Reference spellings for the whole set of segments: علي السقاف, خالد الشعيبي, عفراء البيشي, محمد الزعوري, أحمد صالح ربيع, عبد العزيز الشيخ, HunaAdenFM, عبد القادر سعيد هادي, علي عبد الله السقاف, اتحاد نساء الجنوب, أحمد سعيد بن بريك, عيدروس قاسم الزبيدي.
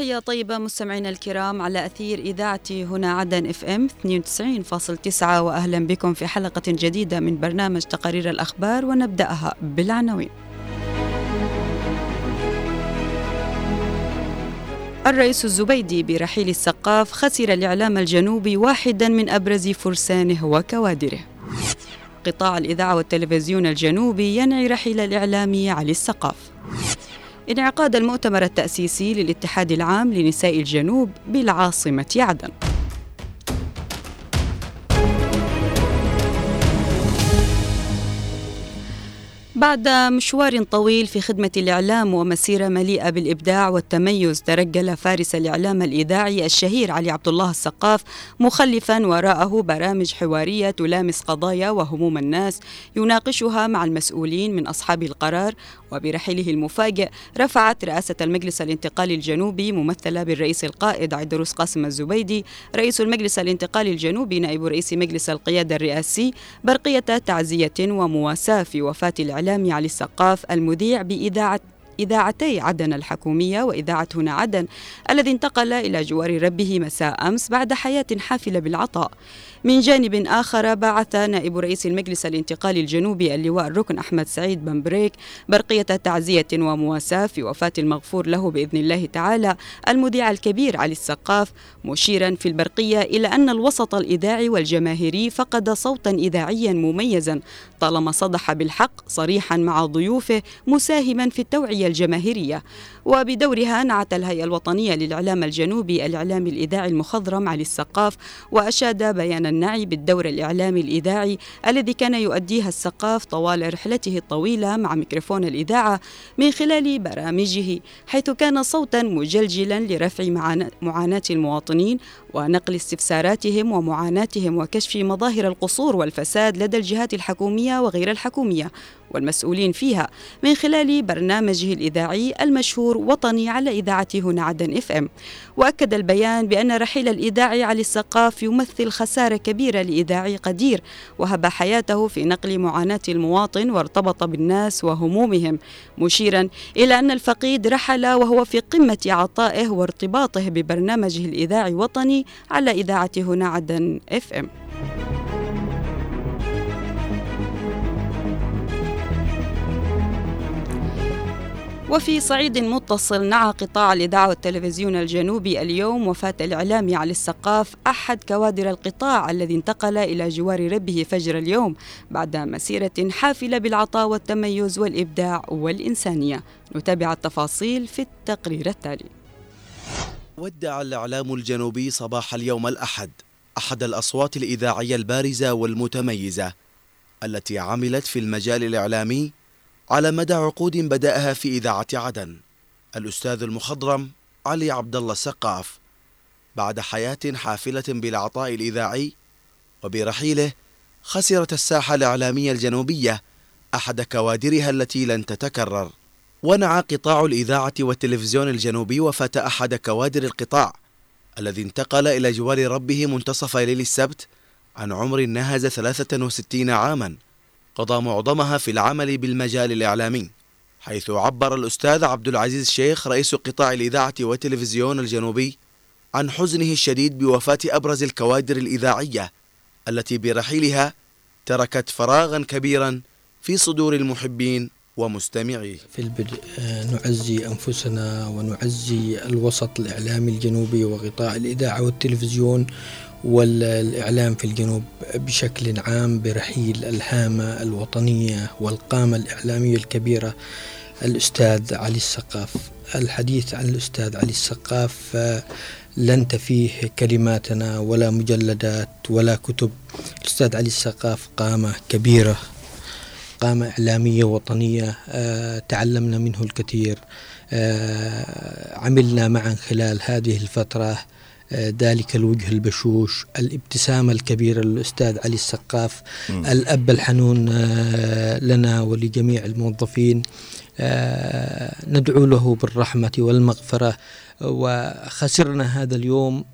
تحية طيبة مستمعينا الكرام على أثير إذاعة هنا عدن FM 92.9، وأهلا بكم في حلقة جديدة من برنامج تقارير الأخبار، ونبدأها بالعناوين. الرئيس الزبيدي برحيل السقاف: خسر الإعلام الجنوبي واحدا من أبرز فرسانه وكوادره. قطاع الإذاعة والتلفزيون الجنوبي ينعي رحيل الإعلامي علي السقاف. انعقاد المؤتمر التأسيسي للاتحاد العام لنساء الجنوب بالعاصمة عدن. بعد مشوار طويل في خدمة الإعلام ومسيرة مليئة بالإبداع والتميز، ترجل فارس الإعلام الإذاعي الشهير علي عبد الله السقاف، مخلفا وراءه برامج حوارية تلامس قضايا وهموم الناس يناقشها مع المسؤولين من أصحاب القرار. وبرحيله المفاجئ رفعت رئاسة المجلس الانتقالي الجنوبي ممثلة بالرئيس القائد عيدروس قاسم الزبيدي، رئيس المجلس الانتقالي الجنوبي نائب رئيس مجلس القيادة الرئاسي، برقية تعزية ومواساة في وفاة الإعلام علي السقاف المذيع بإذاعتي عدن الحكومية وإذاعة هنا عدن، الذي انتقل إلى جوار ربه مساء أمس بعد حياة حافلة بالعطاء. من جانب آخر، بعث نائب رئيس المجلس الانتقالي الجنوبي اللواء الركن أحمد سعيد بن بريك برقية تعزية ومواساة في وفاة المغفور له بإذن الله تعالى المذيع الكبير علي السقاف، مشيرا في البرقية إلى أن الوسط الإذاعي والجماهيري فقد صوتا إذاعيا مميزا طالما صدح بالحق صريحا مع ضيوفه، مساهما في التوعية الجماهيرية. وبدورها نعت الهيئة الوطنية للإعلام الجنوبي الإعلام الإذاعي المخضرم علي السقاف، وأشاد بيانا النعي بالدور الإعلامي الإذاعي الذي كان يؤديها السقاف طوال رحلته الطويلة مع ميكروفون الإذاعة من خلال برامجه، حيث كان صوتا مجلجلا لرفع معاناة المواطنين ونقل استفساراتهم ومعاناتهم، وكشف مظاهر القصور والفساد لدى الجهات الحكومية وغير الحكومية والمسؤولين فيها، من خلال برنامجه الإذاعي المشهور وطني على إذاعة هنا عدن FM. وأكد البيان بأن رحيل الإذاعي علي السقاف يمثل خسارة كبيرة لإذاعي قدير وهب حياته في نقل معاناة المواطن وارتبط بالناس وهمومهم، مشيرا إلى أن الفقيد رحل وهو في قمة عطائه وارتباطه ببرنامجه الإذاعي وطني على إذاعة هنا عدن FM. وفي صعيد متصل، نعى قطاع الإذاعة والتلفزيون الجنوبي اليوم وفاة الإعلامي علي السقاف، أحد كوادر القطاع الذي انتقل إلى جوار ربه فجر اليوم بعد مسيرة حافلة بالعطاء والتميز والإبداع والإنسانية. نتابع التفاصيل في التقرير التالي. ودع الإعلام الجنوبي صباح اليوم الأحد أحد الأصوات الإذاعية البارزة والمتميزة التي عملت في المجال الإعلامي على مدى عقود بدأها في إذاعة عدن، الأستاذ المخضرم علي عبد الله السقاف، بعد حياة حافلة بالعطاء الإذاعي. وبرحيله خسرت الساحة الإعلامية الجنوبية أحد كوادرها التي لن تتكرر. ونعى قطاع الإذاعة والتلفزيون الجنوبي وفاة أحد كوادر القطاع الذي انتقل إلى جوار ربه منتصف ليل السبت عن عمر ناهز 63 عاماً، قضى معظمها في العمل بالمجال الإعلامي، حيث عبر الأستاذ عبد العزيز الشيخ رئيس قطاع الإذاعة والتلفزيون الجنوبي عن حزنه الشديد بوفاة أبرز الكوادر الإذاعية التي برحيلها تركت فراغا كبيرا في صدور المحبين ومستمعيه. في البدء نعزي أنفسنا ونعزي الوسط الإعلامي الجنوبي وقطاع الإذاعة والتلفزيون والإعلام في الجنوب بشكل عام برحيل الهامة الوطنية والقامة الإعلامية الكبيرة الأستاذ علي السقاف. الحديث عن الأستاذ علي السقاف لن تفيه كلماتنا ولا مجلدات ولا كتب. الأستاذ علي السقاف قامة كبيرة، قامة إعلامية وطنية، تعلمنا منه الكثير، عملنا معا خلال هذه الفترة، ذلك الوجه البشوش، الابتسامة الكبيرة للأستاذ علي السقاف، الأب الحنون لنا ولجميع الموظفين، ندعو له بالرحمة والمغفرة. وخسرنا هذا اليوم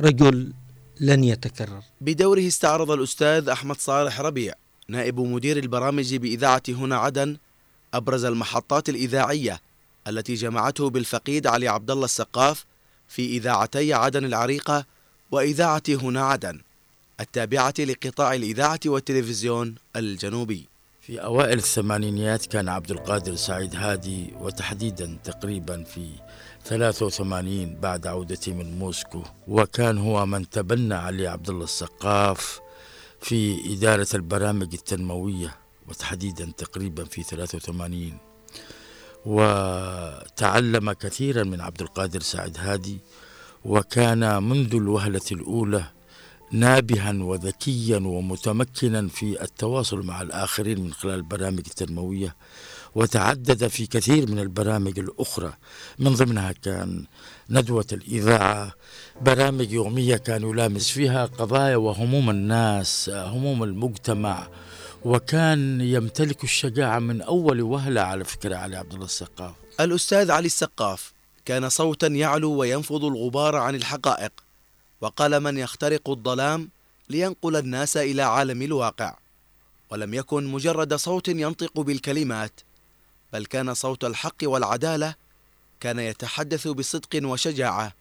رجل لن يتكرر. بدوره استعرض الأستاذ أحمد صالح ربيع نائب مدير البرامج بإذاعة هنا عدن أبرز المحطات الإذاعية التي جمعته بالفقيد علي عبد الله السقاف في إذاعتي عدن العريقة وإذاعة هنا عدن التابعة لقطاع الإذاعة والتلفزيون الجنوبي. في أوائل الثمانينيات كان عبد القادر سعيد هادي، وتحديدا تقريبا في 83 بعد عودته من موسكو، وكان هو من تبنى علي عبد الله السقاف في إدارة البرامج التنموية، وتحديدا تقريبا في 83، وتعلم كثيرا من عبد القادر سعيد هادي، وكان منذ الوهلة الأولى نابها وذكيا ومتمكنا في التواصل مع الآخرين من خلال البرامج التنموية، وتعدد في كثير من البرامج الأخرى، من ضمنها كان ندوة الإذاعة، برامج يومية كان يلامس فيها قضايا وهموم الناس، هموم المجتمع، وكان يمتلك الشجاعة من أول وهلة على فكرة علي عبد الله السقاف. الأستاذ علي السقاف كان صوتا يعلو وينفض الغبار عن الحقائق، وقلما يخترق الظلام لينقل الناس إلى عالم الواقع، ولم يكن مجرد صوت ينطق بالكلمات، بل كان صوت الحق والعدالة، كان يتحدث بصدق وشجاعة،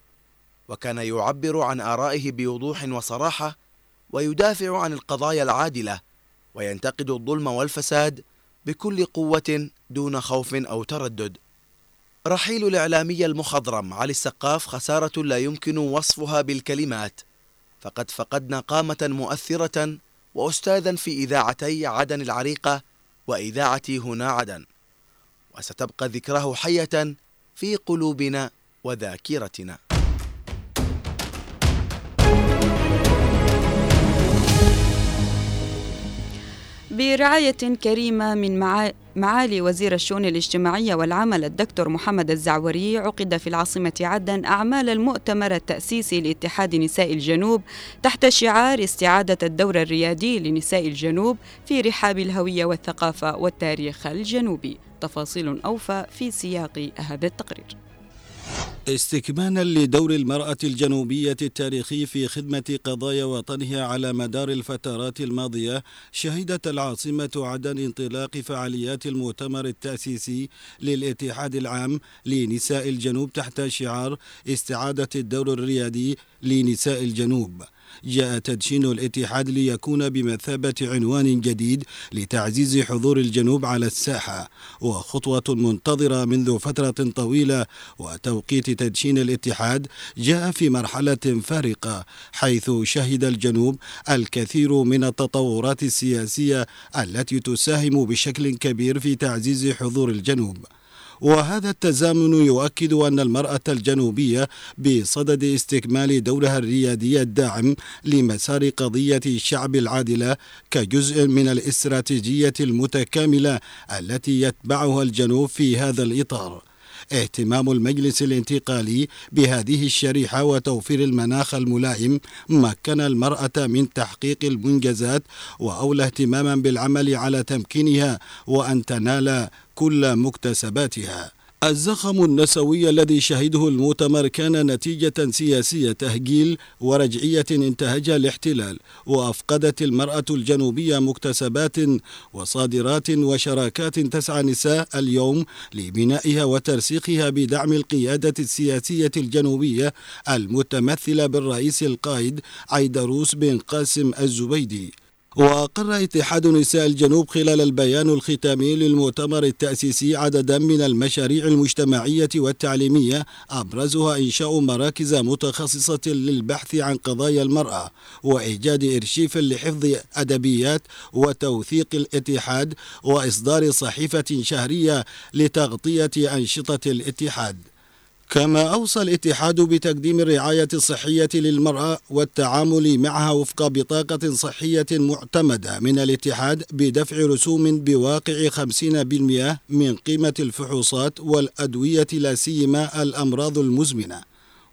وكان يعبر عن آرائه بوضوح وصراحة، ويدافع عن القضايا العادلة، وينتقد الظلم والفساد بكل قوة دون خوف أو تردد. رحيل الإعلامي المخضرم علي السقاف خسارة لا يمكن وصفها بالكلمات، فقد فقدنا قامة مؤثرة وأستاذا في إذاعتي عدن العريقة وإذاعة هنا عدن، وستبقى ذكراه حية في قلوبنا وذاكرتنا. برعاية كريمة من معالي وزير الشؤون الاجتماعية والعمل الدكتور محمد الزعوري، عقد في العاصمة عدن أعمال المؤتمر التأسيسي لاتحاد نساء الجنوب تحت شعار استعادة الدور الريادي لنساء الجنوب في رحاب الهوية والثقافة والتاريخ الجنوبي. تفاصيل أوفى في سياق هذا التقرير. استكمالا لدور المرأة الجنوبية التاريخي في خدمة قضايا وطنها على مدار الفترات الماضية، شهدت العاصمة عدن انطلاق فعاليات المؤتمر التأسيسي للاتحاد العام لنساء الجنوب تحت شعار استعادة الدور الريادي لنساء الجنوب. جاء تدشين الاتحاد ليكون بمثابة عنوان جديد لتعزيز حضور الجنوب على الساحة، وخطوة منتظرة منذ فترة طويلة. وتوقيت تدشين الاتحاد جاء في مرحلة فارقة، حيث شهد الجنوب الكثير من التطورات السياسية التي تساهم بشكل كبير في تعزيز حضور الجنوب، وهذا التزامن يؤكد أن المرأة الجنوبية بصدد استكمال دورها الريادي الداعم لمسار قضية الشعب العادلة كجزء من الاستراتيجية المتكاملة التي يتبعها الجنوب في هذا الإطار. اهتمام المجلس الانتقالي بهذه الشريحة وتوفير المناخ الملائم مكن المرأة من تحقيق المنجزات، وأولى اهتماما بالعمل على تمكينها وأن تنال كل مكتسباتها. الزخم النسوي الذي شهده المؤتمر كان نتيجة سياسية تهجيل ورجعية انتهجها الاحتلال، وأفقدت المرأة الجنوبية مكتسبات وصادرات وشراكات تسعى نساء اليوم لبنائها وترسيخها بدعم القيادة السياسية الجنوبية المتمثلة بالرئيس القائد عيدروس قاسم الزبيدي. وأقر اتحاد نساء الجنوب خلال البيان الختامي للمؤتمر التأسيسي عددا من المشاريع المجتمعية والتعليمية، أبرزها إنشاء مراكز متخصصة للبحث عن قضايا المرأة، وإيجاد أرشيف لحفظ أدبيات وتوثيق الاتحاد، وإصدار صحيفة شهرية لتغطية أنشطة الاتحاد. كما أوصى الاتحاد بتقديم الرعاية الصحية للمرأة والتعامل معها وفق بطاقة صحية معتمدة من الاتحاد، بدفع رسوم بواقع 50% من قيمة الفحوصات والأدوية لا سيما الأمراض المزمنة.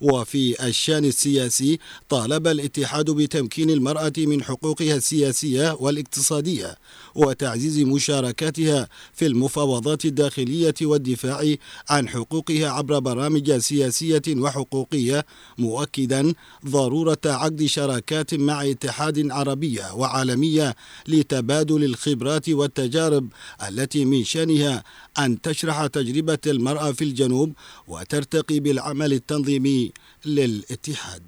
وفي الشان السياسي طالب الاتحاد بتمكين المرأة من حقوقها السياسية والاقتصادية وتعزيز مشاركتها في المفاوضات الداخلية والدفاع عن حقوقها عبر برامج سياسية وحقوقية، مؤكدا ضرورة عقد شراكات مع اتحاد عربية وعالمية لتبادل الخبرات والتجارب التي من شأنها أن تشرح تجربة المرأة في الجنوب وترتقي بالعمل التنظيمي للاتحاد.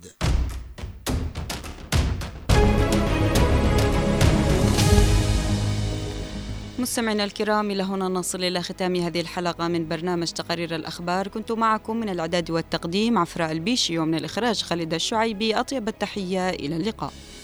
مستمعينا الكرام، إلى هنا نصل إلى ختام هذه الحلقة من برنامج تقارير الأخبار. كنت معكم من الإعداد والتقديم عفراء البيشي، ومن الإخراج خالد الشعيبي. أطيب التحية، إلى اللقاء.